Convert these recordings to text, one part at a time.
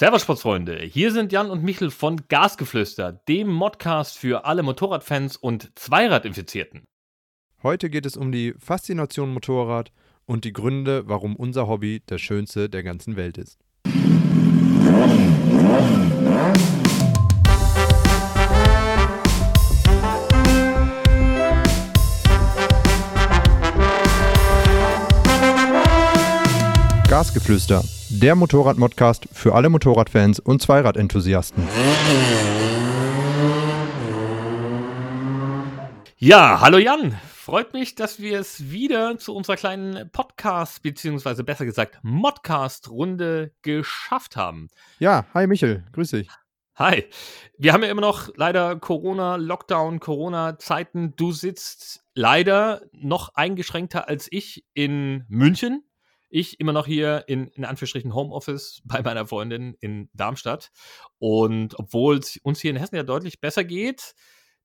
Servus Sportsfreunde, hier sind Jan und Michel von Gasgeflüster, dem Modcast für alle Motorradfans und Zweirad-Infizierten. Heute geht es um die Faszination Motorrad und die Gründe, warum unser Hobby das schönste der ganzen Welt ist. Gasgeflüster, der Motorrad-Modcast für alle Motorradfans und Zweirad-Enthusiasten. Ja, hallo Jan. Freut mich, dass wir es wieder zu unserer kleinen Podcast- bzw. besser gesagt Modcast-Runde geschafft haben. Ja, hi Michel, grüß dich. Hi. Wir haben ja immer noch leider Corona-Lockdown, Corona-Zeiten. Du sitzt leider noch eingeschränkter als ich in München. Ich immer noch hier in Anführungsstrichen Homeoffice bei meiner Freundin in Darmstadt. Und obwohl es uns hier in Hessen ja deutlich besser geht,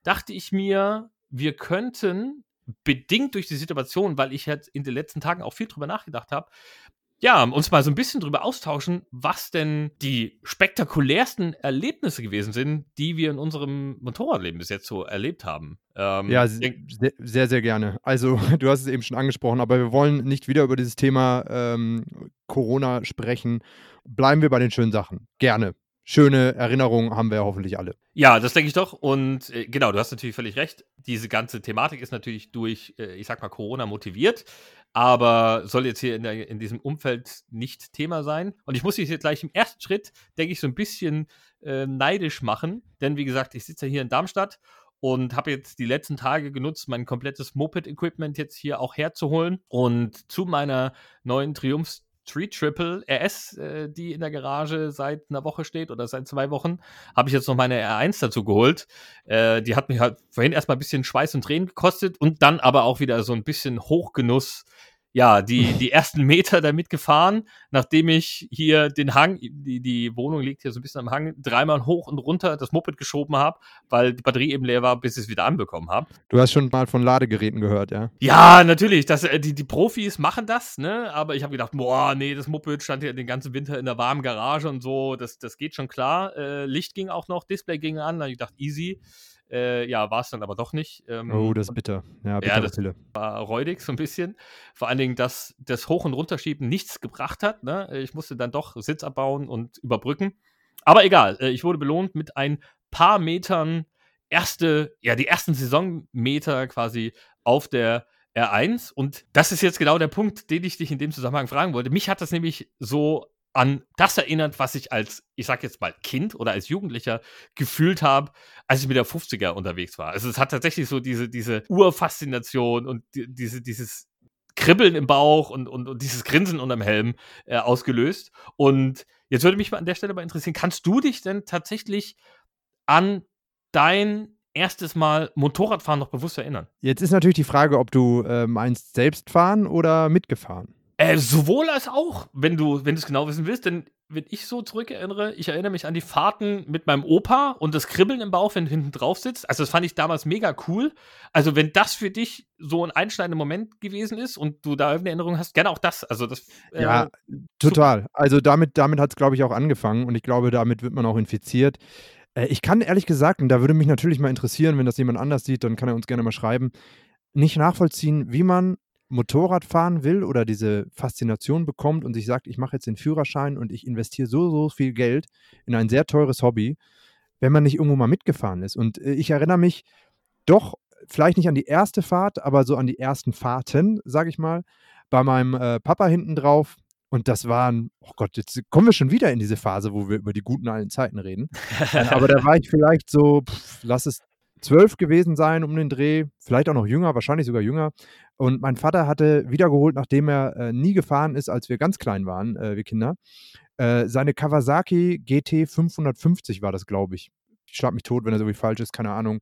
dachte ich mir, wir könnten bedingt durch die Situation, weil ich halt in den letzten Tagen auch viel drüber nachgedacht habe, ja, uns mal so ein bisschen drüber austauschen, was denn die spektakulärsten Erlebnisse gewesen sind, die wir in unserem Motorradleben bis jetzt so erlebt haben. Ja, sehr, sehr gerne. Also, du hast es eben schon angesprochen, aber wir wollen nicht wieder über dieses Thema Corona sprechen. Bleiben wir bei den schönen Sachen. Gerne. Schöne Erinnerungen haben wir hoffentlich alle. Ja, das denke ich doch. Und genau, du hast natürlich völlig recht. Diese ganze Thematik ist natürlich durch, ich sag mal, Corona motiviert, aber soll jetzt hier in diesem Umfeld nicht Thema sein. Und ich muss dich jetzt gleich im ersten Schritt, denke ich, so ein bisschen neidisch machen. Denn wie gesagt, ich sitze ja hier in Darmstadt und habe jetzt die letzten Tage genutzt, mein komplettes Moped-Equipment jetzt hier auch herzuholen. Und zu meiner neuen Triumph Triple RS, die in der Garage seit einer Woche steht oder seit 2 Wochen, habe ich jetzt noch meine R1 dazu geholt. Die hat mich halt vorhin erstmal ein bisschen Schweiß und Tränen gekostet und dann aber auch wieder so ein bisschen Hochgenuss. Ja, die ersten Meter da mitgefahren, nachdem ich hier den Hang, die Wohnung liegt hier so ein bisschen am Hang, 3-mal hoch und runter das Moped geschoben habe, weil die Batterie eben leer war, bis ich es wieder anbekommen habe. Du hast schon mal von Ladegeräten gehört, ja? Ja, natürlich. Das, die Profis machen das, ne? Aber ich habe gedacht, boah, nee, das Moped stand ja den ganzen Winter in der warmen Garage und so, das geht schon klar. Licht ging auch noch, Display ging an, dann habe ich gedacht, easy. Ja, war es dann aber doch nicht. Oh, das ist bitter. Ja, bitter, ja, das war räudig so ein bisschen. Vor allen Dingen, dass das Hoch- und Runterschieben nichts gebracht hat. Ne? Ich musste dann doch Sitz abbauen und überbrücken. Aber egal, ich wurde belohnt mit ein paar Metern die ersten Saisonmeter quasi auf der R1. Und das ist jetzt genau der Punkt, den ich dich in dem Zusammenhang fragen wollte. Mich hat das nämlich so an das erinnert, was ich als, ich sag jetzt mal, Kind oder als Jugendlicher gefühlt habe, als ich mit der 50er unterwegs war. Also es hat tatsächlich so diese Urfaszination und dieses Kribbeln im Bauch und dieses Grinsen unterm Helm ausgelöst. Und jetzt würde mich mal an der Stelle mal interessieren, kannst du dich denn tatsächlich an dein erstes Mal Motorradfahren noch bewusst erinnern? Jetzt ist natürlich die Frage, ob du meinst selbst fahren oder mitgefahren. Sowohl als auch, wenn du es genau wissen willst, denn wenn ich so zurückerinnere, ich erinnere mich an die Fahrten mit meinem Opa und das Kribbeln im Bauch, wenn du hinten drauf sitzt, also das fand ich damals mega cool, also wenn das für dich so ein einschneidender Moment gewesen ist und du da eine Erinnerung hast, gerne auch das, also das... ja, total, also damit hat es glaube ich auch angefangen und ich glaube, damit wird man auch infiziert. Ich kann ehrlich gesagt, und da würde mich natürlich mal interessieren, wenn das jemand anders sieht, dann kann er uns gerne mal schreiben, nicht nachvollziehen, wie man Motorrad fahren will oder diese Faszination bekommt und sich sagt, ich mache jetzt den Führerschein und ich investiere so viel Geld in ein sehr teures Hobby, wenn man nicht irgendwo mal mitgefahren ist. Und ich erinnere mich doch, vielleicht nicht an die erste Fahrt, aber so an die ersten Fahrten, sage ich mal, bei meinem Papa hinten drauf. Und das waren, oh Gott, jetzt kommen wir schon wieder in diese Phase, wo wir über die guten alten Zeiten reden. Aber da war ich vielleicht so, lass es 12 gewesen sein um den Dreh, vielleicht auch noch jünger, wahrscheinlich sogar jünger. Und mein Vater hatte wiedergeholt, nachdem er nie gefahren ist, als wir ganz klein waren, wir Kinder, seine Kawasaki GT 550 war das, glaube ich. Ich schlag mich tot, wenn er so wie falsch ist, keine Ahnung.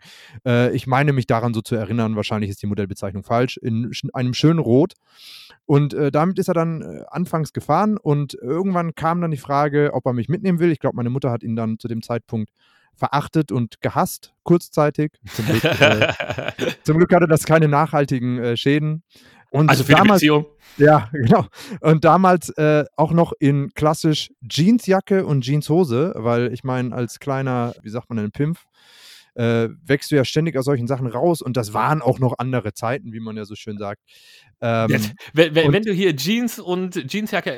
Ich meine mich daran so zu erinnern, wahrscheinlich ist die Modellbezeichnung falsch, in einem schönen Rot. Und damit ist er dann anfangs gefahren und irgendwann kam dann die Frage, ob er mich mitnehmen will. Ich glaube, meine Mutter hat ihn dann zu dem Zeitpunkt verachtet und gehasst, kurzzeitig. Zum Glück hatte das keine nachhaltigen Schäden. Und also für damals, die Beziehung. Ja, genau. Und damals auch noch in klassisch Jeansjacke und Jeanshose, weil ich meine, als kleiner, wie sagt man denn, Pimp, wächst du ja ständig aus solchen Sachen raus und das waren auch noch andere Zeiten, wie man ja so schön sagt. Jetzt, wenn du hier Jeans und Jeansjacke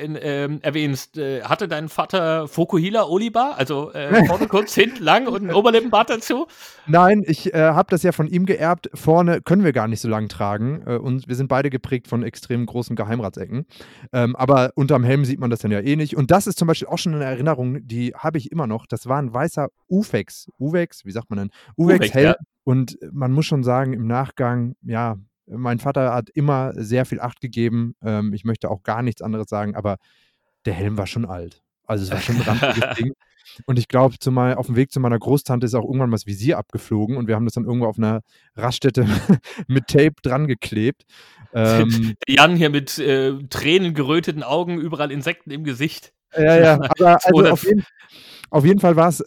erwähnst, hatte dein Vater Fokuhila Olibar, also vorne kurz, hinten lang und einen Oberlippenbart dazu? Nein, ich habe das ja von ihm geerbt. Vorne können wir gar nicht so lang tragen und wir sind beide geprägt von extrem großen Geheimratsecken. Aber unterm Helm sieht man das dann ja eh nicht und das ist zum Beispiel auch schon eine Erinnerung, die habe ich immer noch. Das war ein weißer Uvex. Uvex, wie sagt man denn? Uvex-Helm, ja. Und man muss schon sagen, im Nachgang, ja, mein Vater hat immer sehr viel Acht gegeben, ich möchte auch gar nichts anderes sagen, aber der Helm war schon alt, also es war schon ein ranziges Ding und ich glaube, auf dem Weg zu meiner Großtante ist auch irgendwann mal das Visier abgeflogen und wir haben das dann irgendwo auf einer Raststätte mit Tape dran geklebt. Der Jan hier mit tränengeröteten Augen, überall Insekten im Gesicht. Ja, ja, aber also auf jeden Fall war es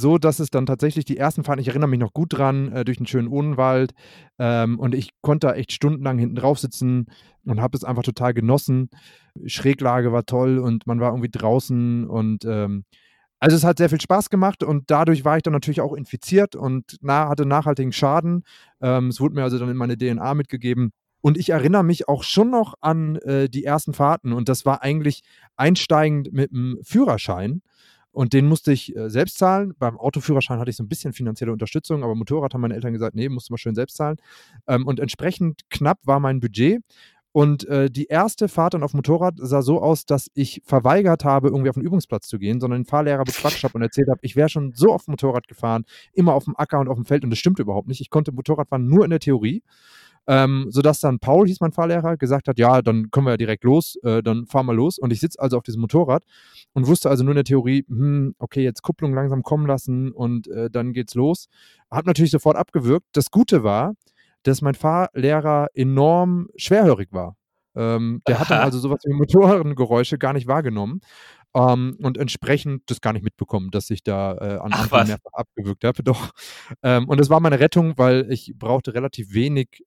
so, dass es dann tatsächlich die ersten Fahrten, ich erinnere mich noch gut dran, durch den schönen Odenwald und ich konnte da echt stundenlang hinten drauf sitzen und habe es einfach total genossen. Schräglage war toll und man war irgendwie draußen und also es hat sehr viel Spaß gemacht und dadurch war ich dann natürlich auch infiziert und hatte nachhaltigen Schaden. Es wurde mir also dann in meine DNA mitgegeben. Und ich erinnere mich auch schon noch an die ersten Fahrten und das war eigentlich einsteigend mit dem Führerschein und den musste ich selbst zahlen. Beim Autoführerschein hatte ich so ein bisschen finanzielle Unterstützung, aber Motorrad haben meine Eltern gesagt, nee, musst du mal schön selbst zahlen. Und entsprechend knapp war mein Budget und die erste Fahrt dann auf Motorrad sah so aus, dass ich verweigert habe, irgendwie auf den Übungsplatz zu gehen, sondern den Fahrlehrer bequatscht habe und erzählt habe, ich wäre schon so oft Motorrad gefahren, immer auf dem Acker und auf dem Feld und das stimmt überhaupt nicht. Ich konnte Motorradfahren nur in der Theorie. Sodass dann Paul, hieß mein Fahrlehrer, gesagt hat, ja, dann können wir ja direkt los, dann fahren wir los. Und ich sitze also auf diesem Motorrad und wusste also nur in der Theorie, okay, jetzt Kupplung langsam kommen lassen und dann geht's los. Hab natürlich sofort abgewürgt. Das Gute war, dass mein Fahrlehrer enorm schwerhörig war. Der hat dann also sowas wie Motorengeräusche gar nicht wahrgenommen. Und entsprechend das gar nicht mitbekommen, dass ich da an Anfang mehrfach abgewürgt habe. Doch. Und das war meine Rettung, weil ich brauchte relativ wenig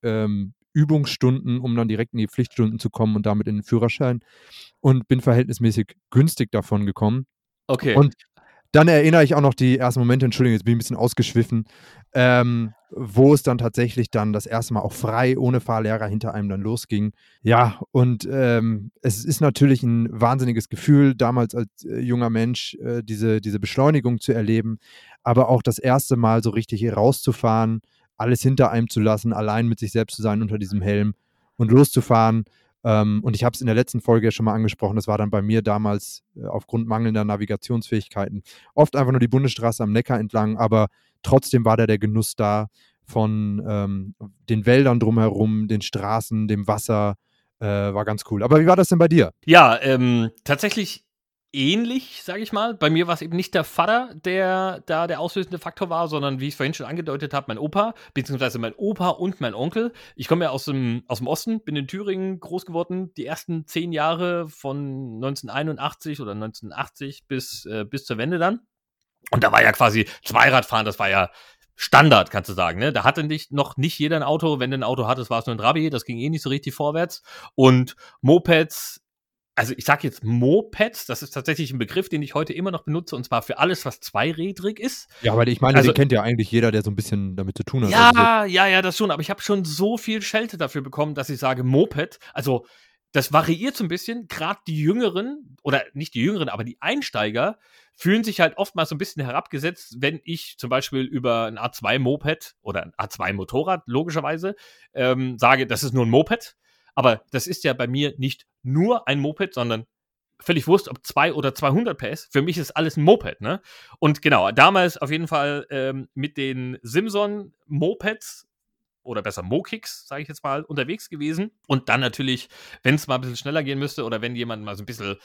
Übungsstunden, um dann direkt in die Pflichtstunden zu kommen und damit in den Führerschein und bin verhältnismäßig günstig davon gekommen. Okay. Und dann erinnere ich auch noch die ersten Momente, Entschuldigung, jetzt bin ich ein bisschen ausgeschwiffen, wo es dann tatsächlich dann das erste Mal auch frei, ohne Fahrlehrer hinter einem dann losging. Ja, und es ist natürlich ein wahnsinniges Gefühl, damals als junger Mensch diese Beschleunigung zu erleben, aber auch das erste Mal so richtig hier rauszufahren, alles hinter einem zu lassen, allein mit sich selbst zu sein unter diesem Helm und loszufahren. Und ich habe es in der letzten Folge ja schon mal angesprochen, das war dann bei mir damals aufgrund mangelnder Navigationsfähigkeiten oft einfach nur die Bundesstraße am Neckar entlang, aber trotzdem war da der Genuss da von den Wäldern drumherum, den Straßen, dem Wasser, war ganz cool. Aber wie war das denn bei dir? Ja, tatsächlich ähnlich, sage ich mal. Bei mir war es eben nicht der Vater, der da der auslösende Faktor war, sondern, wie ich vorhin schon angedeutet habe, mein Opa, beziehungsweise mein Opa und mein Onkel. Ich komme ja aus dem Osten, bin in Thüringen groß geworden. Die ersten 10 Jahre von 1981 oder 1980 bis zur Wende dann. Und da war ja quasi Zweiradfahren, das war ja Standard, kannst du sagen, ne? Da hatte noch nicht jeder ein Auto. Wenn du ein Auto hattest, war es nur ein Trabi. Das ging eh nicht so richtig vorwärts. Und Mopeds, also ich sage jetzt Mopeds, das ist tatsächlich ein Begriff, den ich heute immer noch benutze, und zwar für alles, was zweirädrig ist. Ja, weil ich meine, also, den kennt ja eigentlich jeder, der so ein bisschen damit zu tun hat. Ja, also ja, das schon, aber ich habe schon so viel Schelte dafür bekommen, dass ich sage Moped, also das variiert so ein bisschen, gerade die Jüngeren, oder nicht die Jüngeren, aber die Einsteiger fühlen sich halt oftmals so ein bisschen herabgesetzt, wenn ich zum Beispiel über ein A2-Moped oder ein A2-Motorrad logischerweise sage, das ist nur ein Moped. Aber das ist ja bei mir nicht nur ein Moped, sondern völlig wurscht, ob 2 oder 200 PS. Für mich ist alles ein Moped, ne? Und genau, damals auf jeden Fall mit den Simson-Mopeds oder besser Mo-Kicks, sage ich jetzt mal, unterwegs gewesen. Und dann natürlich, wenn es mal ein bisschen schneller gehen müsste oder wenn jemand mal so ein bisschen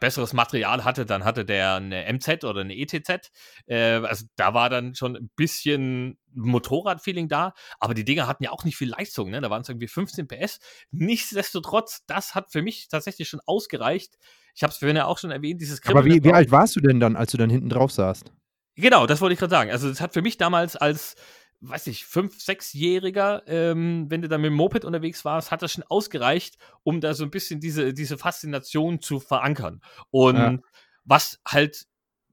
besseres Material hatte, dann hatte der eine MZ oder eine ETZ. Also da war dann schon ein bisschen Motorradfeeling da. Aber die Dinger hatten ja auch nicht viel Leistung, ne? Da waren es irgendwie 15 PS. Nichtsdestotrotz, das hat für mich tatsächlich schon ausgereicht. Ich habe es vorhin ja auch schon erwähnt, dieses Kribbeln. Aber wie alt warst du denn dann, als du dann hinten drauf saßt? Genau, das wollte ich gerade sagen. Also das hat für mich damals als weiß ich, 5-, 6-Jähriger, wenn du dann mit dem Moped unterwegs warst, hat das schon ausgereicht, um da so ein bisschen diese Faszination zu verankern. Und was halt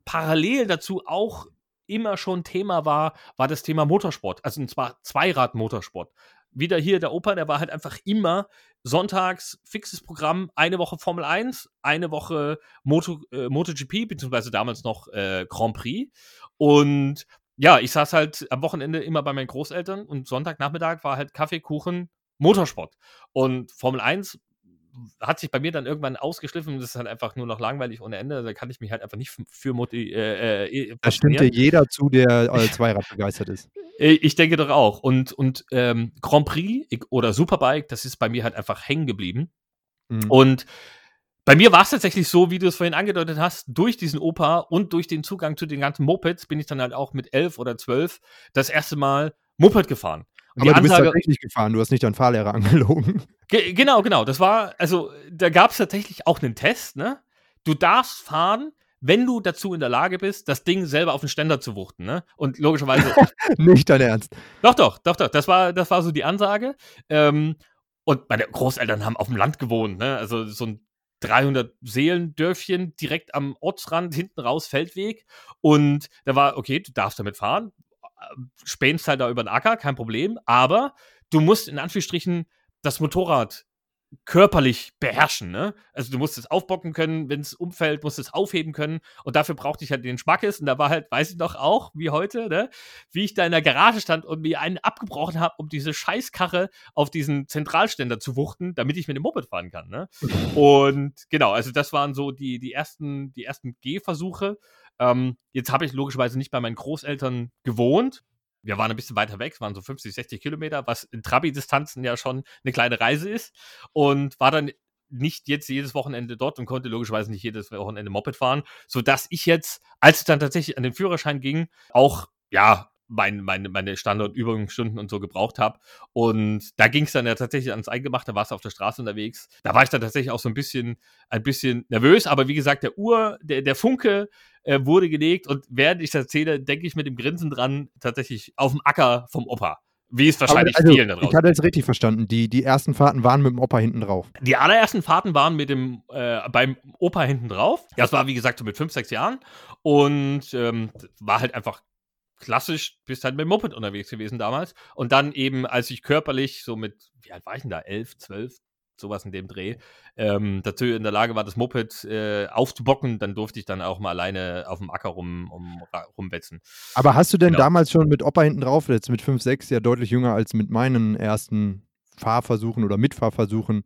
parallel dazu auch immer schon Thema war das Thema Motorsport. Also und zwar Zweirad-Motorsport. Wieder hier der Opa, der war halt einfach immer sonntags fixes Programm, eine Woche Formel 1, eine Woche MotoGP, beziehungsweise damals noch Grand Prix. Und ja, ich saß halt am Wochenende immer bei meinen Großeltern und Sonntagnachmittag war halt Kaffee, Kuchen, Motorsport. Und Formel 1 hat sich bei mir dann irgendwann ausgeschliffen, das ist halt einfach nur noch langweilig ohne Ende, da kann ich mich halt einfach nicht für da stimmte jeder zu, der Zweirad begeistert ist. Ich denke doch auch. Und Grand Prix oder Superbike, das ist bei mir halt einfach hängen geblieben. Mhm. Und bei mir war es tatsächlich so, wie du es vorhin angedeutet hast, durch diesen Opa und durch den Zugang zu den ganzen Mopeds bin ich dann halt auch mit 11 oder 12 das erste Mal Moped gefahren. Und aber du bist tatsächlich gefahren, du hast nicht deinen Fahrlehrer angelogen. Genau. Das war, also da gab es tatsächlich auch einen Test, ne? Du darfst fahren, wenn du dazu in der Lage bist, das Ding selber auf den Ständer zu wuchten, ne? Und logischerweise... Nicht dein Ernst. Doch. Das war so die Ansage. Und meine Großeltern haben auf dem Land gewohnt, ne? Also so ein 300-Seelen-Dörfchen direkt am Ortsrand, hinten raus Feldweg. Und da war, okay, du darfst damit fahren. Spänst halt da über den Acker, kein Problem, aber du musst in Anführungsstrichen das Motorrad körperlich beherrschen, ne? Also du musst es aufbocken können, wenn es umfällt, musst es aufheben können und dafür brauchte ich halt den Schmackes und da war halt, weiß ich noch auch, wie heute, ne? Wie ich da in der Garage stand und mir einen abgebrochen habe, um diese Scheißkarre auf diesen Zentralständer zu wuchten, damit ich mit dem Moped fahren kann, ne? Und genau, also das waren so die ersten Gehversuche. Jetzt habe ich logischerweise nicht bei meinen Großeltern gewohnt. Wir waren ein bisschen weiter weg, es waren so 50, 60 Kilometer, was in Trabi-Distanzen ja schon eine kleine Reise ist. Und war dann nicht jetzt jedes Wochenende dort und konnte logischerweise nicht jedes Wochenende Moped fahren, sodass ich jetzt, als es dann tatsächlich an den Führerschein ging, auch, ja, meine Standardübungsstunden und so gebraucht habe. Und da ging es dann ja tatsächlich ans Eingemachte, war es auf der Straße unterwegs. Da war ich dann tatsächlich auch so ein bisschen nervös. Aber wie gesagt, der Funke wurde gelegt. Und während ich das erzähle, denke ich mit dem Grinsen dran, tatsächlich auf dem Acker vom Opa. Wie es wahrscheinlich vielen da draußen. Ich hatte es richtig verstanden. Die ersten Fahrten waren mit dem Opa hinten drauf. Die allerersten Fahrten waren mit dem beim Opa hinten drauf. Das war, wie gesagt, so mit 5, 6 Jahren. Und war halt einfach klassisch, bist halt mit dem Moped unterwegs gewesen damals. Und dann eben, als ich körperlich so mit, wie alt war ich denn da? 11, 12, sowas in dem Dreh, dazu in der Lage war, das Moped aufzubocken, dann durfte ich dann auch mal alleine auf dem Acker rumwetzen. Aber hast du denn damals schon mit Opa hinten drauf, jetzt mit 5, 6, ja deutlich jünger als mit meinen ersten Fahrversuchen oder Mitfahrversuchen,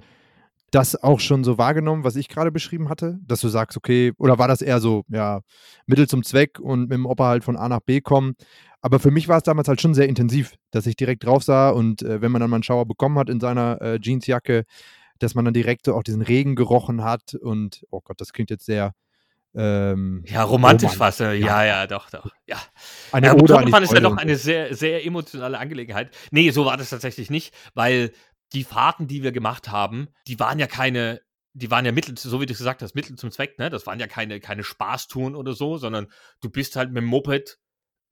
das auch schon so wahrgenommen, was ich gerade beschrieben hatte? Dass du sagst, okay, oder war das eher so, ja, Mittel zum Zweck und mit dem Opa halt von A nach B kommen? Aber für mich war es damals halt schon sehr intensiv, dass ich direkt drauf sah und wenn man dann mal einen Schauer bekommen hat in seiner Jeansjacke, dass man dann direkt auch diesen Regen gerochen hat und, oh Gott, das klingt jetzt sehr ja, romantisch fast. Ja, doch. Ja. Ja, Motorradfahren ist ja doch eine sehr, sehr emotionale Angelegenheit. Nee, so war das tatsächlich nicht, weil die Fahrten, die wir gemacht haben, die waren ja Mittel, so wie du gesagt hast, Mittel zum Zweck, ne? Das waren ja keine Spaßtouren oder so, sondern du bist halt mit dem Moped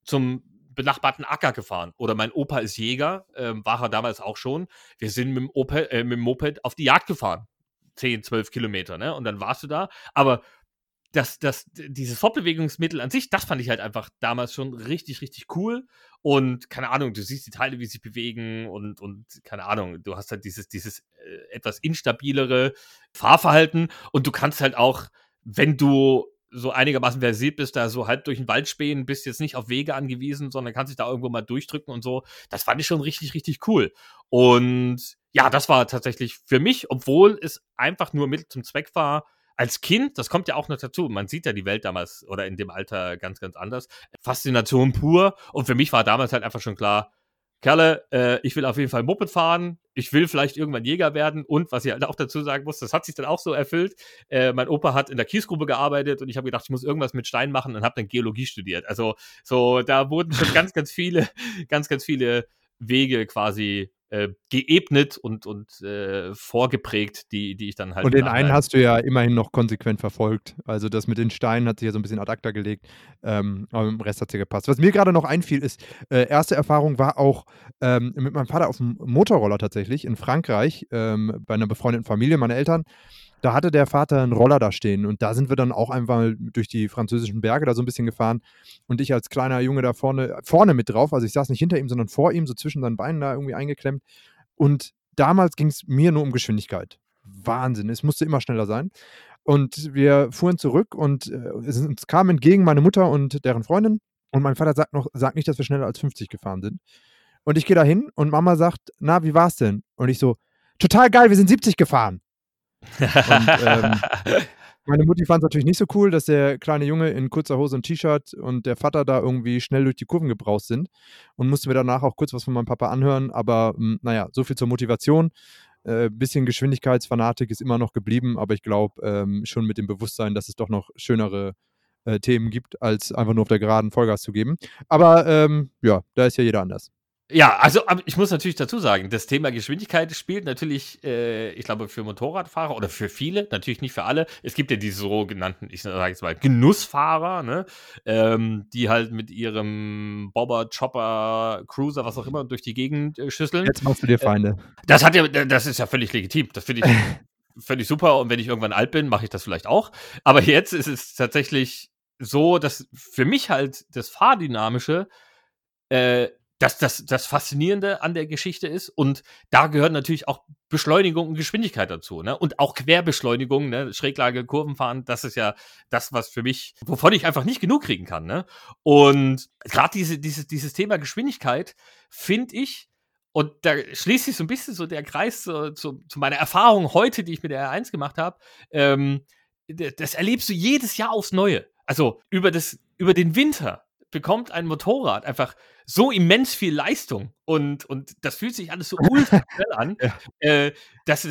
zum benachbarten Acker gefahren. Oder mein Opa ist Jäger, war er damals auch schon. Wir sind mit dem Moped auf die Jagd gefahren. 10, 12 Kilometer, ne? Und dann warst du da. Aber dieses Fortbewegungsmittel an sich, das fand ich halt einfach damals schon richtig, richtig cool. Und keine Ahnung, du siehst die Teile, wie sie sich bewegen und keine Ahnung, du hast halt dieses etwas instabilere Fahrverhalten und du kannst halt auch, wenn du so einigermaßen versiert bist, da so halb durch den Wald spähen, bist jetzt nicht auf Wege angewiesen, sondern kannst dich da irgendwo mal durchdrücken und so. Das fand ich schon richtig, richtig cool. Und ja, das war tatsächlich für mich, obwohl es einfach nur Mittel zum Zweck war, als Kind, das kommt ja auch noch dazu, man sieht ja die Welt damals oder in dem Alter ganz, ganz anders. Faszination pur und für mich war damals halt einfach schon klar, Kerle, ich will auf jeden Fall Moped fahren, ich will vielleicht irgendwann Jäger werden und was ich halt auch dazu sagen muss, das hat sich dann auch so erfüllt, mein Opa hat in der Kiesgrube gearbeitet und ich habe gedacht, ich muss irgendwas mit Stein machen und habe dann Geologie studiert. Also so, da wurden schon ganz, ganz viele Wege quasi geebnet und vorgeprägt, die ich dann halt... Und den einen hast du ja immerhin noch konsequent verfolgt. Also das mit den Steinen hat sich ja so ein bisschen ad acta gelegt, aber mit dem Rest hat es ja gepasst. Was mir gerade noch einfiel ist, erste Erfahrung war auch mit meinem Vater auf dem Motorroller tatsächlich in Frankreich, bei einer befreundeten Familie, meine Eltern. Da hatte der Vater einen Roller da stehen und da sind wir dann auch einmal durch die französischen Berge da so ein bisschen gefahren und ich als kleiner Junge da vorne mit drauf, also ich saß nicht hinter ihm, sondern vor ihm, so zwischen seinen Beinen da irgendwie eingeklemmt und damals ging es mir nur um Geschwindigkeit. Wahnsinn, es musste immer schneller sein und wir fuhren zurück und uns kamen entgegen meine Mutter und deren Freundin und mein Vater sagt nicht, dass wir schneller als 50 gefahren sind und ich gehe da hin und Mama sagt, na, wie war's denn? Und ich so, total geil, wir sind 70 gefahren. Und meine Mutti fand es natürlich nicht so cool, dass der kleine Junge in kurzer Hose und T-Shirt und der Vater da irgendwie schnell durch die Kurven gebraust sind und musste mir danach auch kurz was von meinem Papa anhören, aber naja, so viel zur Motivation. Bisschen Geschwindigkeitsfanatik ist immer noch geblieben, aber ich glaube schon mit dem Bewusstsein, dass es doch noch schönere Themen gibt, als einfach nur auf der Geraden Vollgas zu geben. Aber ja, da ist ja jeder anders. Ja, also ich muss natürlich dazu sagen, das Thema Geschwindigkeit spielt natürlich, ich glaube, für Motorradfahrer oder für viele, natürlich nicht für alle. Es gibt ja die sogenannten, ich sage jetzt mal, Genussfahrer, ne? Die halt mit ihrem Bobber, Chopper, Cruiser, was auch immer, durch die Gegend schüsseln. Jetzt machst du dir Feinde. Das ist ja völlig legitim. Das finde ich völlig super. Und wenn ich irgendwann alt bin, mache ich das vielleicht auch. Aber jetzt ist es tatsächlich so, dass für mich halt das Fahrdynamische das Faszinierende an der Geschichte ist und da gehören natürlich auch Beschleunigung und Geschwindigkeit dazu, ne? Und auch Querbeschleunigung, ne? Schräglage, Kurvenfahren, das ist ja das, was für mich, wovon ich einfach nicht genug kriegen kann, ne? Und gerade dieses Thema Geschwindigkeit finde ich, und da schließt sich so ein bisschen so der Kreis zu meiner Erfahrung heute, die ich mit der R1 gemacht habe, das erlebst du jedes Jahr aufs Neue. Also über den Winter bekommt ein Motorrad einfach so immens viel Leistung und das fühlt sich alles so ultra schnell an, dass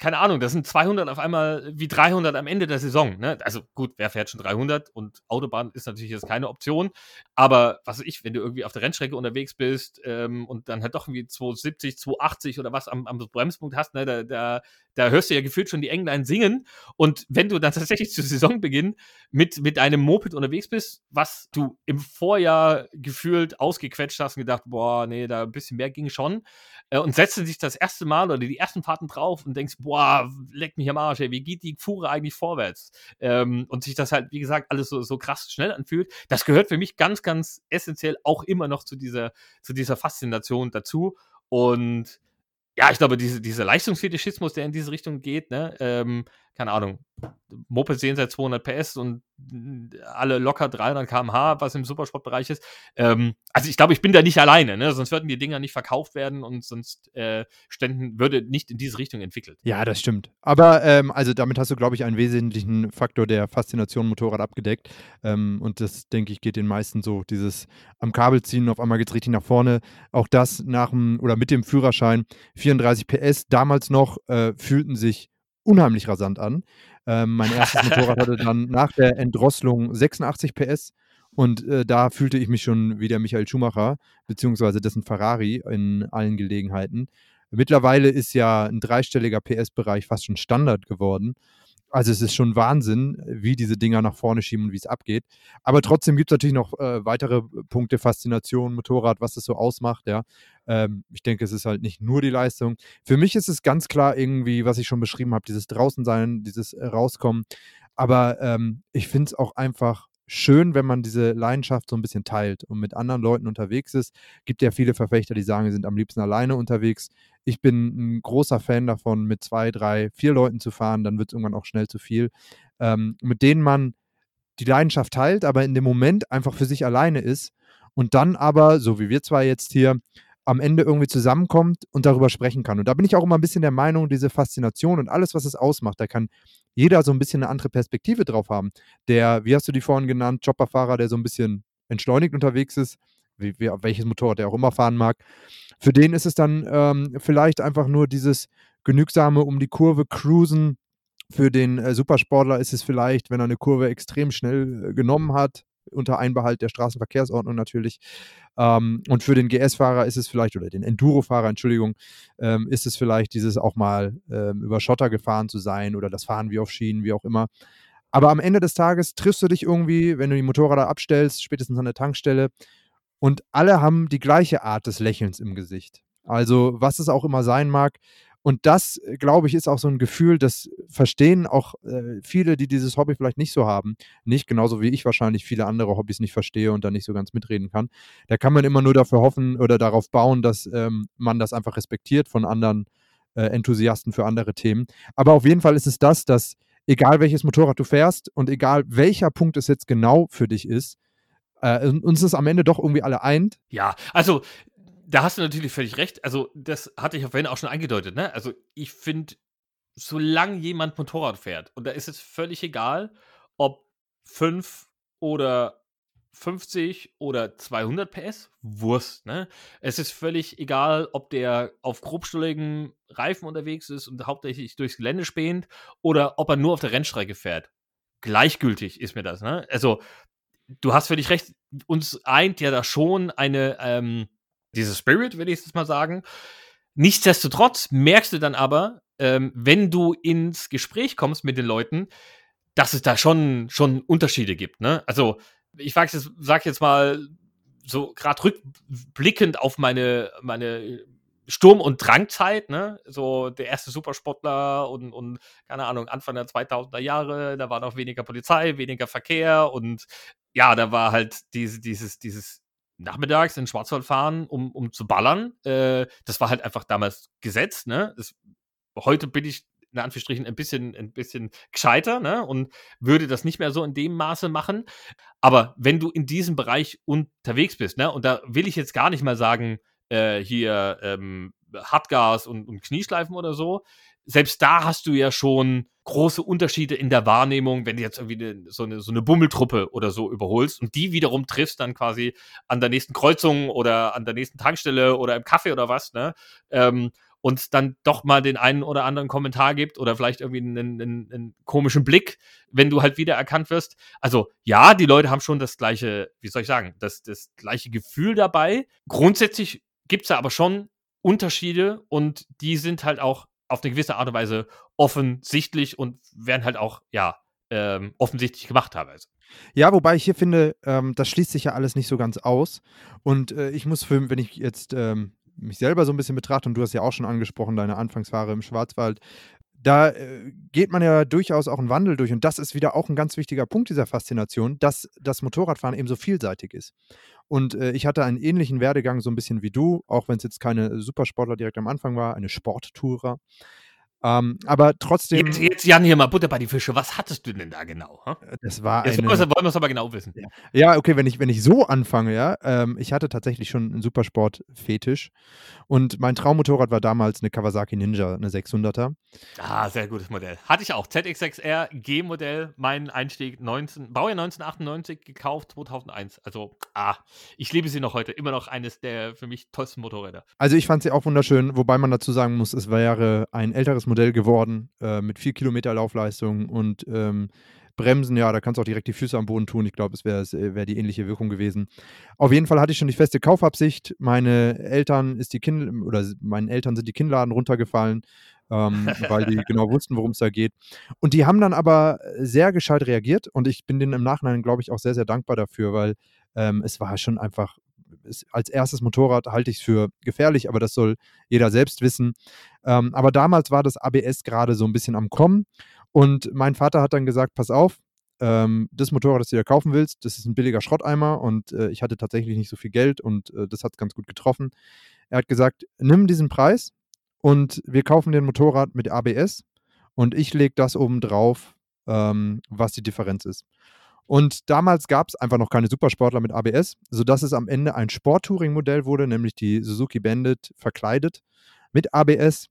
keine Ahnung, das sind 200 auf einmal wie 300 am Ende der Saison, ne? Also gut, wer fährt schon 300 und Autobahn ist natürlich jetzt keine Option, aber was weiß ich, wenn du irgendwie auf der Rennstrecke unterwegs bist und dann halt doch irgendwie 270, 280 oder was am Bremspunkt hast, ne? Da hörst du ja gefühlt schon die Englein singen und wenn du dann tatsächlich zu Saisonbeginn mit einem Moped unterwegs bist, was du im Vorjahr gefühlt ausgequetscht hast und gedacht, boah, nee, da ein bisschen mehr ging schon und setzte sich das erste Mal oder die ersten Fahrten drauf und denkst, boah, leck mich am Arsch, ey, wie geht die Fuhre eigentlich vorwärts? Und sich das halt, wie gesagt, alles so krass schnell anfühlt, das gehört für mich ganz, ganz essentiell auch immer noch zu dieser Faszination dazu und ja, ich glaube, dieser Leistungsfetischismus, der in diese Richtung geht, ne, keine Ahnung, Mopeds jenseits 200 PS und alle locker 300 km/h, was im Supersportbereich ist. Also ich glaube, ich bin da nicht alleine, ne? Sonst würden die Dinger nicht verkauft werden und sonst würde nicht in diese Richtung entwickelt. Ja, das stimmt. Aber also damit hast du, glaube ich, einen wesentlichen Faktor der Faszination Motorrad abgedeckt. Und das, denke ich, geht den meisten so, dieses am Kabel ziehen, auf einmal geht's richtig nach vorne. Auch das nach dem oder mit dem Führerschein 34 PS damals noch fühlten sich unheimlich rasant an. Mein erstes Motorrad hatte dann nach der Entdrosselung 86 PS und da fühlte ich mich schon wie der Michael Schumacher, beziehungsweise dessen Ferrari in allen Gelegenheiten. Mittlerweile ist ja ein dreistelliger PS-Bereich fast schon Standard geworden. Also es ist schon Wahnsinn, wie diese Dinger nach vorne schieben und wie es abgeht. Aber trotzdem gibt es natürlich noch weitere Punkte, Faszination, Motorrad, was es so ausmacht, ja. Ich denke, es ist halt nicht nur die Leistung. Für mich ist es ganz klar irgendwie, was ich schon beschrieben habe, dieses Draußensein, dieses Rauskommen. Aber ich finde es auch einfach schön, wenn man diese Leidenschaft so ein bisschen teilt und mit anderen Leuten unterwegs ist. Es gibt ja viele Verfechter, die sagen, sie sind am liebsten alleine unterwegs. Ich bin ein großer Fan davon, mit 2, 3, 4 Leuten zu fahren, dann wird es irgendwann auch schnell zu viel, mit denen man die Leidenschaft teilt, aber in dem Moment einfach für sich alleine ist und dann aber, so wie wir zwei jetzt hier, am Ende irgendwie zusammenkommt und darüber sprechen kann. Und da bin ich auch immer ein bisschen der Meinung, diese Faszination und alles, was es ausmacht, da kann jeder so ein bisschen eine andere Perspektive drauf haben. Der, wie hast du die vorhin genannt, Chopperfahrer, der so ein bisschen entschleunigt unterwegs ist, welches Motorrad der auch immer fahren mag, für den ist es dann vielleicht einfach nur dieses genügsame um die Kurve cruisen. Für den Supersportler ist es vielleicht, wenn er eine Kurve extrem schnell genommen hat, unter Einbehalt der Straßenverkehrsordnung natürlich. Und für den GS-Fahrer ist es vielleicht, oder den Enduro-Fahrer, Entschuldigung, ist es vielleicht dieses auch mal über Schotter gefahren zu sein oder das Fahren wie auf Schienen, wie auch immer. Aber am Ende des Tages triffst du dich irgendwie, wenn du die Motorräder abstellst, spätestens an der Tankstelle, und alle haben die gleiche Art des Lächelns im Gesicht. Also was es auch immer sein mag. Und das, glaube ich, ist auch so ein Gefühl, das verstehen auch viele, die dieses Hobby vielleicht nicht so haben. Nicht genauso wie ich wahrscheinlich viele andere Hobbys nicht verstehe und da nicht so ganz mitreden kann. Da kann man immer nur dafür hoffen oder darauf bauen, dass man das einfach respektiert von anderen Enthusiasten für andere Themen. Aber auf jeden Fall ist es das, dass egal welches Motorrad du fährst und egal welcher Punkt es jetzt genau für dich ist, uns das am Ende doch irgendwie alle eint. Ja, also da hast du natürlich völlig recht. Also das hatte ich ja vorhin auch schon angedeutet, ne? Also ich finde, solange jemand Motorrad fährt, und da ist es völlig egal, ob 5 oder 50 oder 200 PS, Wurst, ne? Es ist völlig egal, ob der auf grobstolligen Reifen unterwegs ist und hauptsächlich durchs Gelände spähend oder ob er nur auf der Rennstrecke fährt. Gleichgültig ist mir das, ne? Also du hast völlig recht, uns eint ja da schon eine, dieses Spirit, will ich jetzt mal sagen. Nichtsdestotrotz merkst du dann aber, wenn du ins Gespräch kommst mit den Leuten, dass es da schon Unterschiede gibt, ne? Also ich sag jetzt mal so gerade rückblickend auf meine Sturm- und Drangzeit, ne? So der erste Supersportler und keine Ahnung, Anfang der 2000er Jahre, da war noch weniger Polizei, weniger Verkehr und ja, da war halt dieses nachmittags in Schwarzwald fahren, um zu ballern. Das war halt einfach damals Gesetz, ne? Heute bin ich in Anführungsstrichen ein bisschen gescheiter, ne? Und würde das nicht mehr so in dem Maße machen. Aber wenn du in diesem Bereich unterwegs bist, ne? Und da will ich jetzt gar nicht mal sagen, hier Hartgas und Knieschleifen oder so, selbst da hast du ja schon große Unterschiede in der Wahrnehmung, wenn du jetzt irgendwie so eine Bummeltruppe oder so überholst und die wiederum triffst dann quasi an der nächsten Kreuzung oder an der nächsten Tankstelle oder im Café oder was, ne? Und dann doch mal den einen oder anderen Kommentar gibt oder vielleicht irgendwie einen komischen Blick, wenn du halt wieder erkannt wirst. Also ja, die Leute haben schon das gleiche, wie soll ich sagen, das gleiche Gefühl dabei. Grundsätzlich gibt es da aber schon Unterschiede und die sind halt auch auf eine gewisse Art und Weise offensichtlich und werden halt auch, ja, offensichtlich gemacht teilweise. Ja, wobei ich hier finde, das schließt sich ja alles nicht so ganz aus. Und ich muss, wenn ich jetzt mich selber so ein bisschen betrachte, und du hast ja auch schon angesprochen, deine Anfangsfahre im Schwarzwald, da geht man ja durchaus auch einen Wandel durch. Und das ist wieder auch ein ganz wichtiger Punkt dieser Faszination, dass das Motorradfahren eben so vielseitig ist. Und ich hatte einen ähnlichen Werdegang so ein bisschen wie du, auch wenn es jetzt keine Supersportler direkt am Anfang war, eine Sporttourer. Aber trotzdem... Jetzt Jan, hier mal Butter bei die Fische. Was hattest du denn da genau? Hä? Das war eine... Jetzt wollen wir es aber genau wissen. Ja, okay, wenn ich so anfange, ja. Ich hatte tatsächlich schon einen Supersport-Fetisch. Und mein Traummotorrad war damals eine Kawasaki Ninja, eine 600er. Ah, sehr gutes Modell. Hatte ich auch. ZX6R, G-Modell, meinen Einstieg, Baujahr 1998, gekauft 2001. Also, ich liebe sie noch heute. Immer noch eines der für mich tollsten Motorräder. Also, ich fand sie auch wunderschön. Wobei man dazu sagen muss, es wäre ein älteres Modell geworden, mit 4 Kilometer Laufleistung und Bremsen, ja, da kannst du auch direkt die Füße am Boden tun. Ich glaube, es wäre die ähnliche Wirkung gewesen. Auf jeden Fall hatte ich schon die feste Kaufabsicht. Meinen Eltern sind die Kinnladen runtergefallen, weil die genau wussten, worum es da geht. Und die haben dann aber sehr gescheit reagiert und ich bin denen im Nachhinein, glaube ich, auch sehr, sehr dankbar dafür, weil es war schon einfach, als erstes Motorrad halte ich es für gefährlich, aber das soll jeder selbst wissen. Aber damals war das ABS gerade so ein bisschen am Kommen und mein Vater hat dann gesagt, pass auf, das Motorrad, das du dir kaufen willst, das ist ein billiger Schrotteimer und ich hatte tatsächlich nicht so viel Geld und das hat es ganz gut getroffen. Er hat gesagt, nimm diesen Preis und wir kaufen den Motorrad mit ABS und ich lege das oben drauf, was die Differenz ist. Und damals gab es einfach noch keine Supersportler mit ABS, sodass es am Ende ein Sporttouring-Modell wurde, nämlich die Suzuki Bandit verkleidet mit ABS.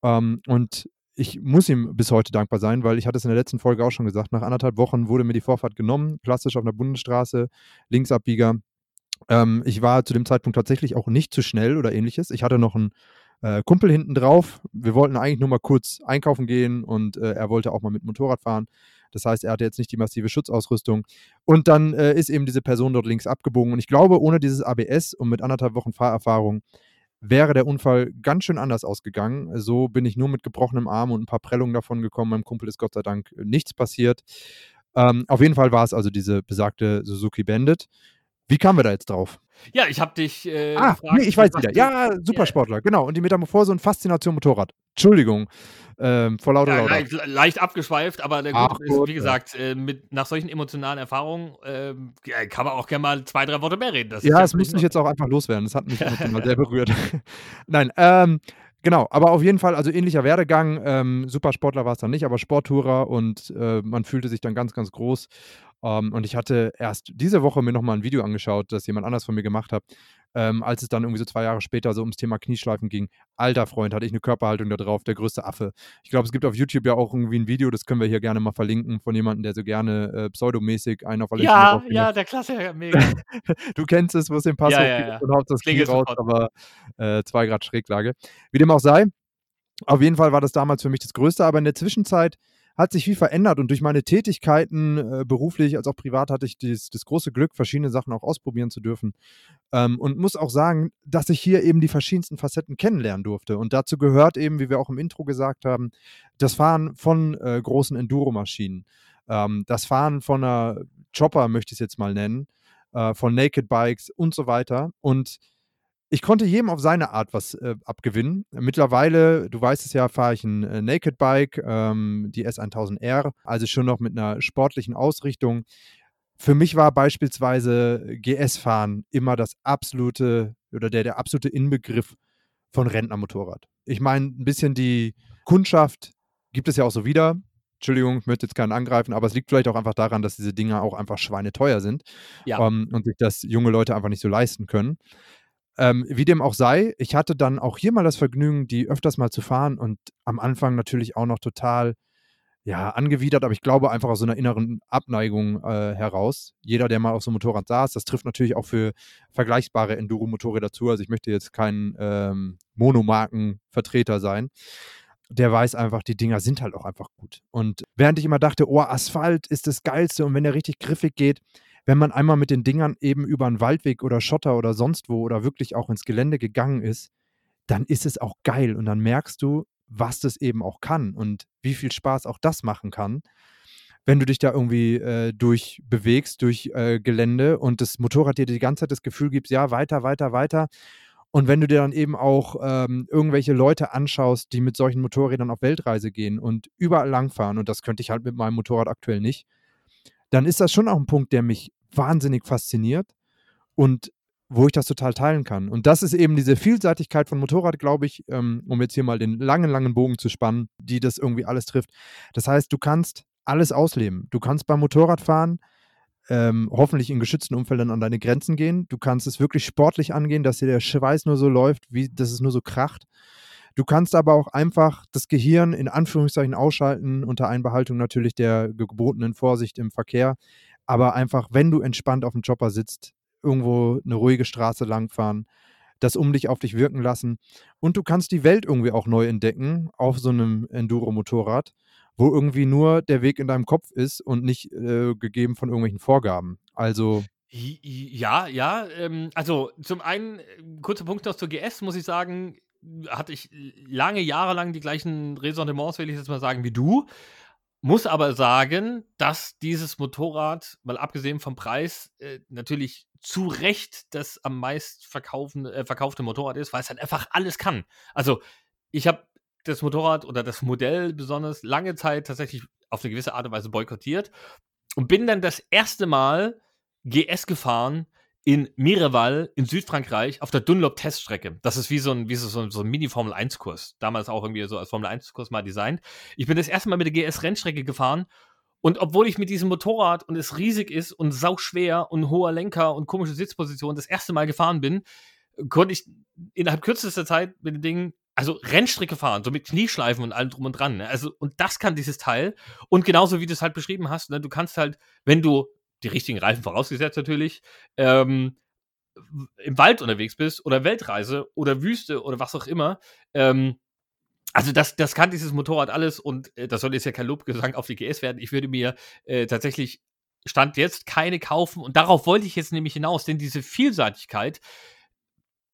Und ich muss ihm bis heute dankbar sein, weil ich hatte es in der letzten Folge auch schon gesagt, nach 1,5 Wochen wurde mir die Vorfahrt genommen, klassisch auf einer Bundesstraße, Linksabbieger. Ich war zu dem Zeitpunkt tatsächlich auch nicht zu schnell oder ähnliches. Ich hatte noch einen Kumpel hinten drauf. Wir wollten eigentlich nur mal kurz einkaufen gehen und er wollte auch mal mit Motorrad fahren. Das heißt, er hatte jetzt nicht die massive Schutzausrüstung. Und dann ist eben diese Person dort links abgebogen. Und ich glaube, ohne dieses ABS und mit 1,5 Wochen Fahrerfahrung wäre der Unfall ganz schön anders ausgegangen. So bin ich nur mit gebrochenem Arm und ein paar Prellungen davon gekommen. Meinem Kumpel ist Gott sei Dank nichts passiert. Auf jeden Fall war es also diese besagte Suzuki Bandit. Wie kamen wir da jetzt drauf? Ja, ich habe dich gefragt. Nee, ich weiß wieder. Ja, Supersportler, genau. Und die Metamorphose und Faszination Motorrad. Entschuldigung, vor lauter Lauter. Leicht abgeschweift, aber gut, wie gesagt, nach solchen emotionalen Erfahrungen kann man auch gerne mal 2-3 Worte mehr reden. Das es musste mich jetzt auch einfach loswerden. Das hat mich emotional sehr berührt. Nein, genau, aber auf jeden Fall, also ähnlicher Werdegang. Supersportler war es dann nicht, aber Sporttourer und man fühlte sich dann ganz, ganz groß. Und ich hatte erst diese Woche mir nochmal ein Video angeschaut, das jemand anders von mir gemacht hat, als es dann irgendwie so 2 Jahre später so ums Thema Knieschleifen ging. Alter Freund, hatte ich eine Körperhaltung da drauf, der größte Affe. Ich glaube, es gibt auf YouTube ja auch irgendwie ein Video, das können wir hier gerne mal verlinken, von jemandem, der so gerne pseudomäßig einen auf alle der Klassiker, mega. Du kennst es, wo es den Pass hochgeht und haut das Knie raus, aber 2 Grad Schräglage. Wie dem auch sei, auf jeden Fall war das damals für mich das Größte, aber in der Zwischenzeit hat sich viel verändert und durch meine Tätigkeiten, beruflich als auch privat, hatte ich das große Glück, verschiedene Sachen auch ausprobieren zu dürfen und muss auch sagen, dass ich hier eben die verschiedensten Facetten kennenlernen durfte und dazu gehört eben, wie wir auch im Intro gesagt haben, das Fahren von großen Enduro-Maschinen, das Fahren von einer Chopper, möchte ich es jetzt mal nennen, von Naked Bikes und so weiter und ich konnte jedem auf seine Art was abgewinnen. Mittlerweile, du weißt es ja, fahre ich ein Naked Bike, die S1000R, also schon noch mit einer sportlichen Ausrichtung. Für mich war beispielsweise GS-Fahren immer das absolute oder der absolute Inbegriff von Rentnermotorrad. Ich meine, ein bisschen die Kundschaft gibt es ja auch so wieder. Entschuldigung, ich möchte jetzt keinen angreifen, aber es liegt vielleicht auch einfach daran, dass diese Dinger auch einfach schweineteuer sind und sich das junge Leute einfach nicht so leisten können. Wie dem auch sei, ich hatte dann auch hier mal das Vergnügen, die öfters mal zu fahren und am Anfang natürlich auch noch total angewidert, aber ich glaube einfach aus so einer inneren Abneigung heraus. Jeder, der mal auf so einem Motorrad saß, das trifft natürlich auch für vergleichbare Enduro-Motorräder zu. Also ich möchte jetzt kein Monomarkenvertreter sein. Der weiß einfach, die Dinger sind halt auch einfach gut. Und während ich immer dachte, Asphalt ist das Geilste und wenn der richtig griffig geht, wenn man einmal mit den Dingern eben über einen Waldweg oder Schotter oder sonst wo oder wirklich auch ins Gelände gegangen ist, dann ist es auch geil und dann merkst du, was das eben auch kann und wie viel Spaß auch das machen kann, wenn du dich da irgendwie durchbewegst, durch Gelände und das Motorrad dir die ganze Zeit das Gefühl gibt, ja, weiter, weiter, weiter. Und wenn du dir dann eben auch irgendwelche Leute anschaust, die mit solchen Motorrädern auf Weltreise gehen und überall langfahren und das könnte ich halt mit meinem Motorrad aktuell nicht, dann ist das schon auch ein Punkt, der mich wahnsinnig fasziniert und wo ich das total teilen kann. Und das ist eben diese Vielseitigkeit von Motorrad, glaube ich, um jetzt hier mal den langen, langen Bogen zu spannen, die das irgendwie alles trifft. Das heißt, du kannst alles ausleben. Du kannst beim Motorradfahren hoffentlich in geschützten Umfeldern an deine Grenzen gehen. Du kannst es wirklich sportlich angehen, dass dir der Schweiß nur so läuft, wie dass es nur so kracht. Du kannst aber auch einfach das Gehirn in Anführungszeichen ausschalten, unter Einbehaltung natürlich der gebotenen Vorsicht im Verkehr, aber einfach, wenn du entspannt auf dem Chopper sitzt, irgendwo eine ruhige Straße langfahren, das um dich auf dich wirken lassen und du kannst die Welt irgendwie auch neu entdecken auf so einem Enduro-Motorrad, wo irgendwie nur der Weg in deinem Kopf ist und nicht gegeben von irgendwelchen Vorgaben. Also also zum einen, kurzer Punkt noch zur GS, muss ich sagen, hatte ich jahrelang die gleichen Ressentiments, will ich jetzt mal sagen, wie du. Muss aber sagen, dass dieses Motorrad, mal abgesehen vom Preis, natürlich zu Recht das am meist verkaufte Motorrad ist, weil es halt einfach alles kann. Also ich habe das Motorrad oder das Modell besonders lange Zeit tatsächlich auf eine gewisse Art und Weise boykottiert und bin dann das erste Mal GS gefahren, in Mireval in Südfrankreich auf der Dunlop-Teststrecke. Das ist wie so ein Mini-Formel-1-Kurs. Damals auch irgendwie so als Formel-1-Kurs mal designt. Ich bin das erste Mal mit der GS-Rennstrecke gefahren und obwohl ich mit diesem Motorrad und es riesig ist und sauschwer und hoher Lenker und komische Sitzposition das erste Mal gefahren bin, konnte ich innerhalb kürzester Zeit mit den Dingen, also Rennstrecke fahren, so mit Knieschleifen und allem drum und dran. Ne? Also, und das kann dieses Teil. Und genauso wie du es halt beschrieben hast, ne? Du kannst halt, wenn du die richtigen Reifen vorausgesetzt natürlich, im Wald unterwegs bist oder Weltreise oder Wüste oder was auch immer, Also das kann dieses Motorrad alles und das soll jetzt ja kein Lobgesang auf die GS werden. Ich würde mir tatsächlich Stand jetzt keine kaufen und darauf wollte ich jetzt nämlich hinaus, denn diese Vielseitigkeit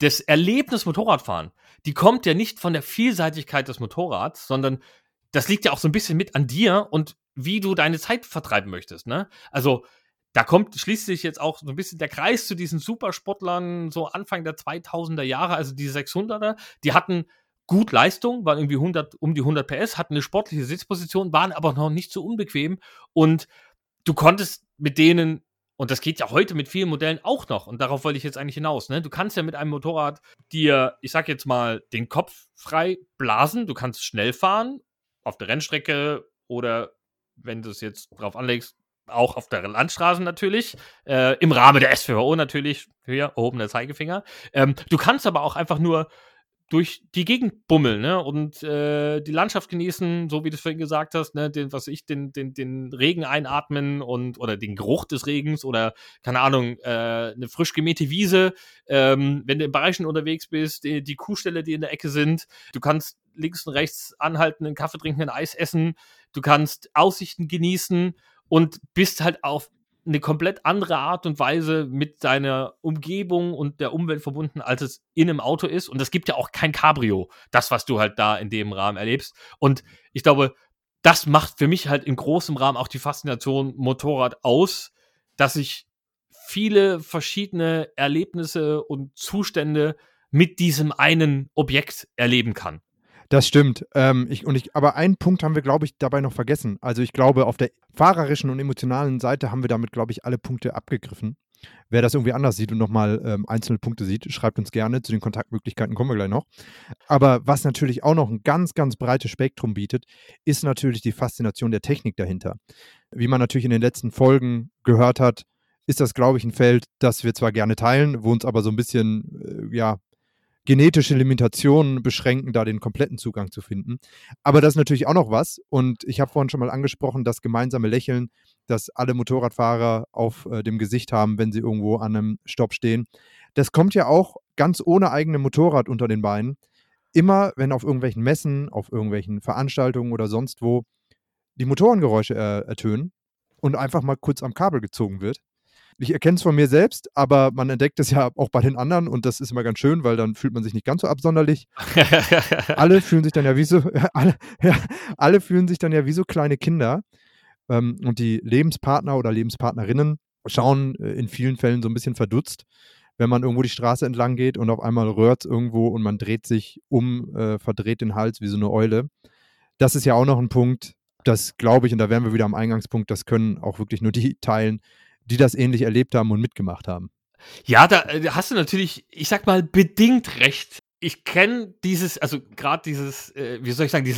des Erlebnis Motorradfahren, die kommt ja nicht von der Vielseitigkeit des Motorrads, sondern das liegt ja auch so ein bisschen mit an dir und wie du deine Zeit vertreiben möchtest, ne? Also da schließt sich jetzt auch so ein bisschen der Kreis zu diesen Supersportlern so Anfang der 2000er Jahre, also die 600er, die hatten gut Leistung, waren irgendwie um die 100 PS, hatten eine sportliche Sitzposition, waren aber noch nicht so unbequem und du konntest mit denen, und das geht ja heute mit vielen Modellen auch noch, und darauf wollte ich jetzt eigentlich hinaus, ne? Du kannst ja mit einem Motorrad dir, ich sag jetzt mal, den Kopf frei blasen, du kannst schnell fahren, auf der Rennstrecke oder, wenn du es jetzt drauf anlegst, auch auf der Landstraße natürlich, im Rahmen der SVO natürlich, höher erhobener Zeigefinger. Du kannst aber auch einfach nur durch die Gegend bummeln, ne? Und die Landschaft genießen, so wie du es vorhin gesagt hast, ne? Den Regen einatmen und oder den Geruch des Regens oder, keine Ahnung, eine frisch gemähte Wiese, wenn du in Bereichen unterwegs bist, die Kuhställe, die in der Ecke sind, du kannst links und rechts anhalten, einen Kaffee trinken, ein Eis essen, du kannst Aussichten genießen und bist halt auf eine komplett andere Art und Weise mit deiner Umgebung und der Umwelt verbunden, als es in einem Auto ist. Und es gibt ja auch kein Cabrio, das, was du halt da in dem Rahmen erlebst. Und ich glaube, das macht für mich halt in großem Rahmen auch die Faszination Motorrad aus, dass ich viele verschiedene Erlebnisse und Zustände mit diesem einen Objekt erleben kann. Das stimmt. Aber einen Punkt haben wir, glaube ich, dabei noch vergessen. Also ich glaube, auf der fahrerischen und emotionalen Seite haben wir damit, glaube ich, alle Punkte abgegriffen. Wer das irgendwie anders sieht und nochmal einzelne Punkte sieht, schreibt uns gerne. Zu den Kontaktmöglichkeiten kommen wir gleich noch. Aber was natürlich auch noch ein ganz, ganz breites Spektrum bietet, ist natürlich die Faszination der Technik dahinter. Wie man natürlich in den letzten Folgen gehört hat, ist das, glaube ich, ein Feld, das wir zwar gerne teilen, wo uns aber so ein bisschen, genetische Limitationen beschränken, da den kompletten Zugang zu finden. Aber das ist natürlich auch noch was. Und ich habe vorhin schon mal angesprochen, das gemeinsame Lächeln, das alle Motorradfahrer auf dem Gesicht haben, wenn sie irgendwo an einem Stopp stehen. Das kommt ja auch ganz ohne eigenes Motorrad unter den Beinen. Immer, wenn auf irgendwelchen Messen, auf irgendwelchen Veranstaltungen oder sonst wo die Motorengeräusche ertönen und einfach mal kurz am Kabel gezogen wird. Ich erkenne es von mir selbst, aber man entdeckt es ja auch bei den anderen und das ist immer ganz schön, weil dann fühlt man sich nicht ganz so absonderlich. Alle fühlen sich dann ja wie so kleine Kinder und die Lebenspartner oder Lebenspartnerinnen schauen in vielen Fällen so ein bisschen verdutzt, wenn man irgendwo die Straße entlang geht und auf einmal röhrt es irgendwo und man dreht sich um, verdreht den Hals wie so eine Eule. Das ist ja auch noch ein Punkt, das glaube ich, und da wären wir wieder am Eingangspunkt, das können auch wirklich nur die teilen, die das ähnlich erlebt haben und mitgemacht haben. Ja, da hast du natürlich, ich sag mal, bedingt recht. Ich kenne diese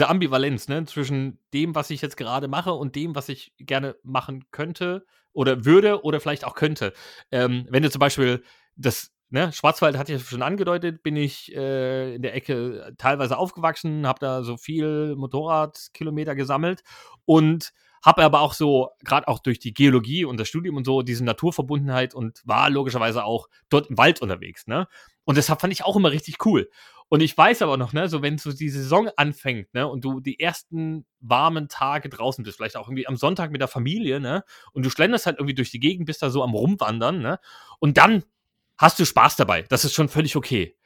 Ambivalenz, ne, zwischen dem, was ich jetzt gerade mache und dem, was ich gerne machen könnte oder würde oder vielleicht auch könnte. Wenn du zum Beispiel Schwarzwald hatte ich ja schon angedeutet, bin ich in der Ecke teilweise aufgewachsen, habe da so viel Motorradkilometer gesammelt und habe aber auch so, gerade auch durch die Geologie und das Studium und so, diese Naturverbundenheit und war logischerweise auch dort im Wald unterwegs, ne? Und deshalb fand ich auch immer richtig cool. Und ich weiß aber noch, ne, so wenn so die Saison anfängt, ne, und du die ersten warmen Tage draußen bist, vielleicht auch irgendwie am Sonntag mit der Familie, ne, und du schlenderst halt irgendwie durch die Gegend, bist da so am Rumwandern, ne, und dann hast du Spaß dabei. Das ist schon völlig okay.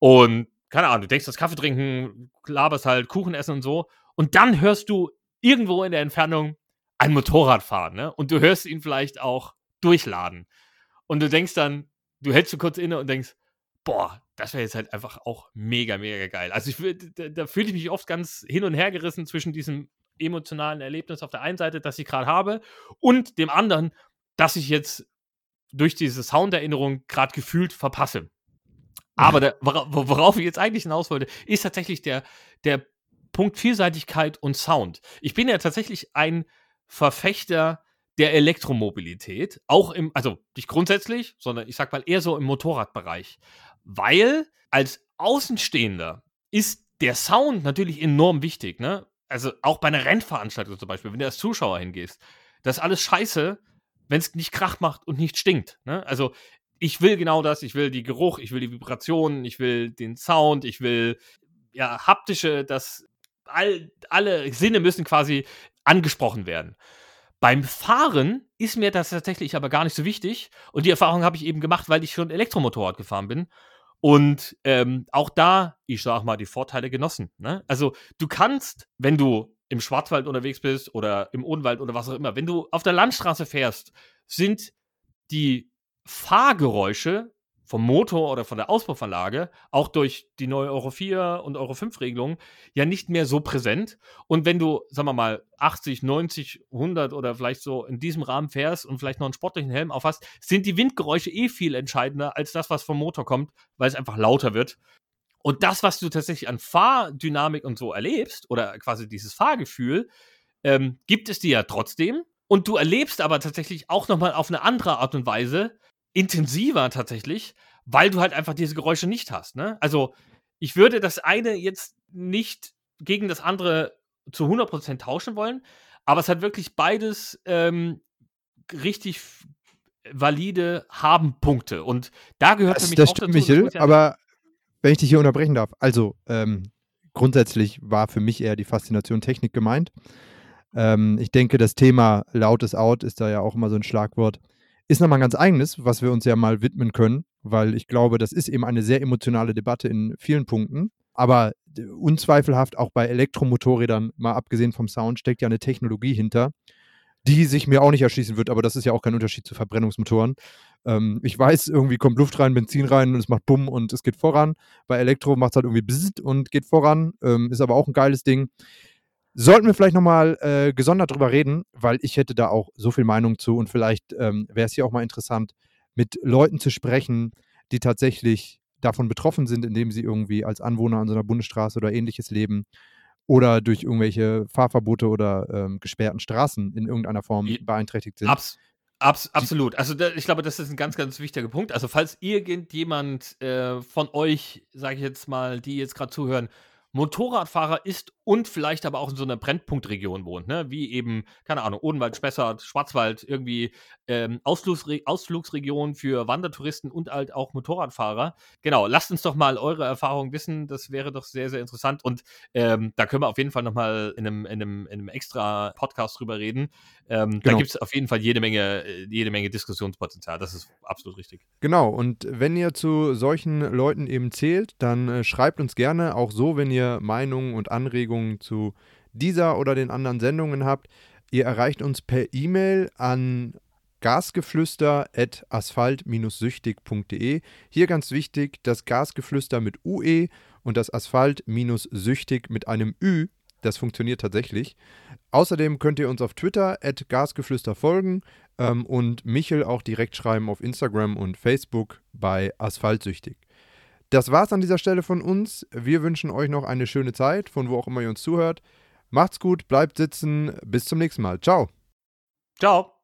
Und, keine Ahnung, du denkst, das Kaffee trinken, laberst halt, Kuchen essen und so. Und dann hörst du irgendwo in der Entfernung ein Motorrad fahren, ne? Und du hörst ihn vielleicht auch durchladen. Und du denkst dann, du hältst du kurz inne und denkst, boah, das wäre jetzt halt einfach auch mega, mega geil. Also da fühle ich mich oft ganz hin und her gerissen zwischen diesem emotionalen Erlebnis auf der einen Seite, das ich gerade habe, und dem anderen, dass ich jetzt durch diese Sounderinnerung gerade gefühlt verpasse. Aber worauf ich jetzt eigentlich hinaus wollte, ist tatsächlich der Punkt Vielseitigkeit und Sound. Ich bin ja tatsächlich ein Verfechter der Elektromobilität, auch also nicht grundsätzlich, sondern ich sag mal eher so im Motorradbereich, weil als Außenstehender ist der Sound natürlich enorm wichtig, ne? Also auch bei einer Rennveranstaltung zum Beispiel, wenn du als Zuschauer hingehst, das ist alles scheiße, wenn es nicht Krach macht und nicht stinkt, ne? Also ich will genau das, ich will den Geruch, ich will die Vibrationen, ich will den Sound, ich will ja, haptische, das alle Sinne müssen quasi angesprochen werden. Beim Fahren ist mir das tatsächlich aber gar nicht so wichtig. Und die Erfahrung habe ich eben gemacht, weil ich schon Elektromotorrad gefahren bin. Und auch da, ich sag mal, die Vorteile genossen. Ne? Also du kannst, wenn du im Schwarzwald unterwegs bist oder im Odenwald oder was auch immer, wenn du auf der Landstraße fährst, sind die Fahrgeräusche vom Motor oder von der Auspuffanlage, auch durch die neue Euro 4 und Euro 5 Regelung, ja nicht mehr so präsent. Und wenn du, sagen wir mal, 80, 90, 100 oder vielleicht so in diesem Rahmen fährst und vielleicht noch einen sportlichen Helm aufhast, sind die Windgeräusche eh viel entscheidender als das, was vom Motor kommt, weil es einfach lauter wird. Und das, was du tatsächlich an Fahrdynamik und so erlebst, oder quasi dieses Fahrgefühl, gibt es dir ja trotzdem. Und du erlebst aber tatsächlich auch nochmal auf eine andere Art und Weise, intensiver tatsächlich, weil du halt einfach diese Geräusche nicht hast. Ne? Also ich würde das eine jetzt nicht gegen das andere zu 100% tauschen wollen, aber es hat wirklich beides richtig valide Haben-Punkte. Und da gehört für mich das auch stimmt, dazu. Michael, aber wenn ich dich hier unterbrechen darf, also grundsätzlich war für mich eher die Faszination Technik gemeint. Ich denke, das Thema lautes Out ist da ja auch immer so ein Schlagwort. Ist nochmal ein ganz eigenes, was wir uns ja mal widmen können, weil ich glaube, das ist eben eine sehr emotionale Debatte in vielen Punkten. Aber unzweifelhaft auch bei Elektromotorrädern, mal abgesehen vom Sound, steckt ja eine Technologie hinter, die sich mir auch nicht erschließen wird, aber das ist ja auch kein Unterschied zu Verbrennungsmotoren. Ich weiß, irgendwie kommt Luft rein, Benzin rein und es macht Bumm und es geht voran. Bei Elektro macht es halt irgendwie Bzzzt und geht voran, ist aber auch ein geiles Ding. Sollten wir vielleicht nochmal gesondert drüber reden, weil ich hätte da auch so viel Meinung zu und vielleicht wäre es hier auch mal interessant, mit Leuten zu sprechen, die tatsächlich davon betroffen sind, indem sie irgendwie als Anwohner an so einer Bundesstraße oder ähnliches leben oder durch irgendwelche Fahrverbote oder gesperrten Straßen in irgendeiner Form beeinträchtigt sind. Absolut. Also ich glaube, das ist ein ganz, ganz wichtiger Punkt. Also falls irgendjemand von euch, sage ich jetzt mal, die jetzt gerade zuhören, Motorradfahrer ist und vielleicht aber auch in so einer Brennpunktregion wohnt, ne? Wie eben, keine Ahnung, Odenwald, Spessart, Schwarzwald, irgendwie Ausflugsregion für Wandertouristen und halt auch Motorradfahrer. Genau, lasst uns doch mal eure Erfahrungen wissen, das wäre doch sehr, sehr interessant und da können wir auf jeden Fall nochmal in einem extra Podcast drüber reden. Genau. Da gibt es auf jeden Fall jede Menge Diskussionspotenzial, das ist absolut richtig. Genau, und wenn ihr zu solchen Leuten eben zählt, dann schreibt uns gerne, auch so, wenn ihr Meinungen und Anregungen zu dieser oder den anderen Sendungen habt. Ihr erreicht uns per E-Mail an gasgeflüster@asphalt-süchtig.de. Hier ganz wichtig, das Gasgeflüster mit UE und das Asphalt-süchtig mit einem Ü. Das funktioniert tatsächlich. Außerdem könnt ihr uns auf Twitter @gasgeflüster folgen und Michel auch direkt schreiben auf Instagram und Facebook bei asphaltsüchtig. Das war's an dieser Stelle von uns. Wir wünschen euch noch eine schöne Zeit, von wo auch immer ihr uns zuhört. Macht's gut, bleibt sitzen, bis zum nächsten Mal. Ciao. Ciao.